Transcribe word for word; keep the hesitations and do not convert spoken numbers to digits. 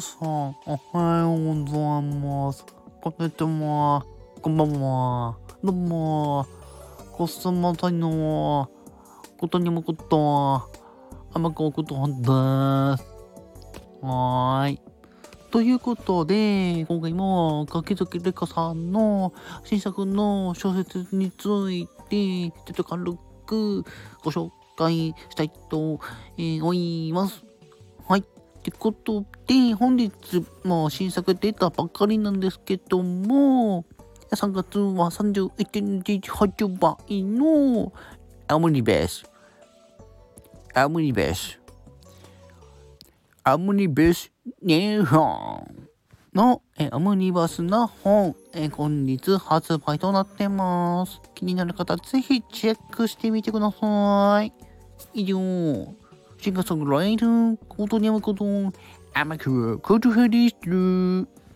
皆さん、おはようございます。こんにちは。こんばんは。どうも。こっそまたいのことにもこと、甘くおことです。はーい。ということで、今回も柿崎玲香さんの新作の小説について、ちょっと軽くご紹介したいと思います。はい。ってことで、本日も新作出たばっかりなんですけども、さんがつはさんじゅういちにち発売のアムニベースアムニベースアムニベース日本のアムニバスな本、今日発売となってます。気になる方ぜひチェックしてみてください。以上、シンガーソングライターことにゃむこと甘くことへでした。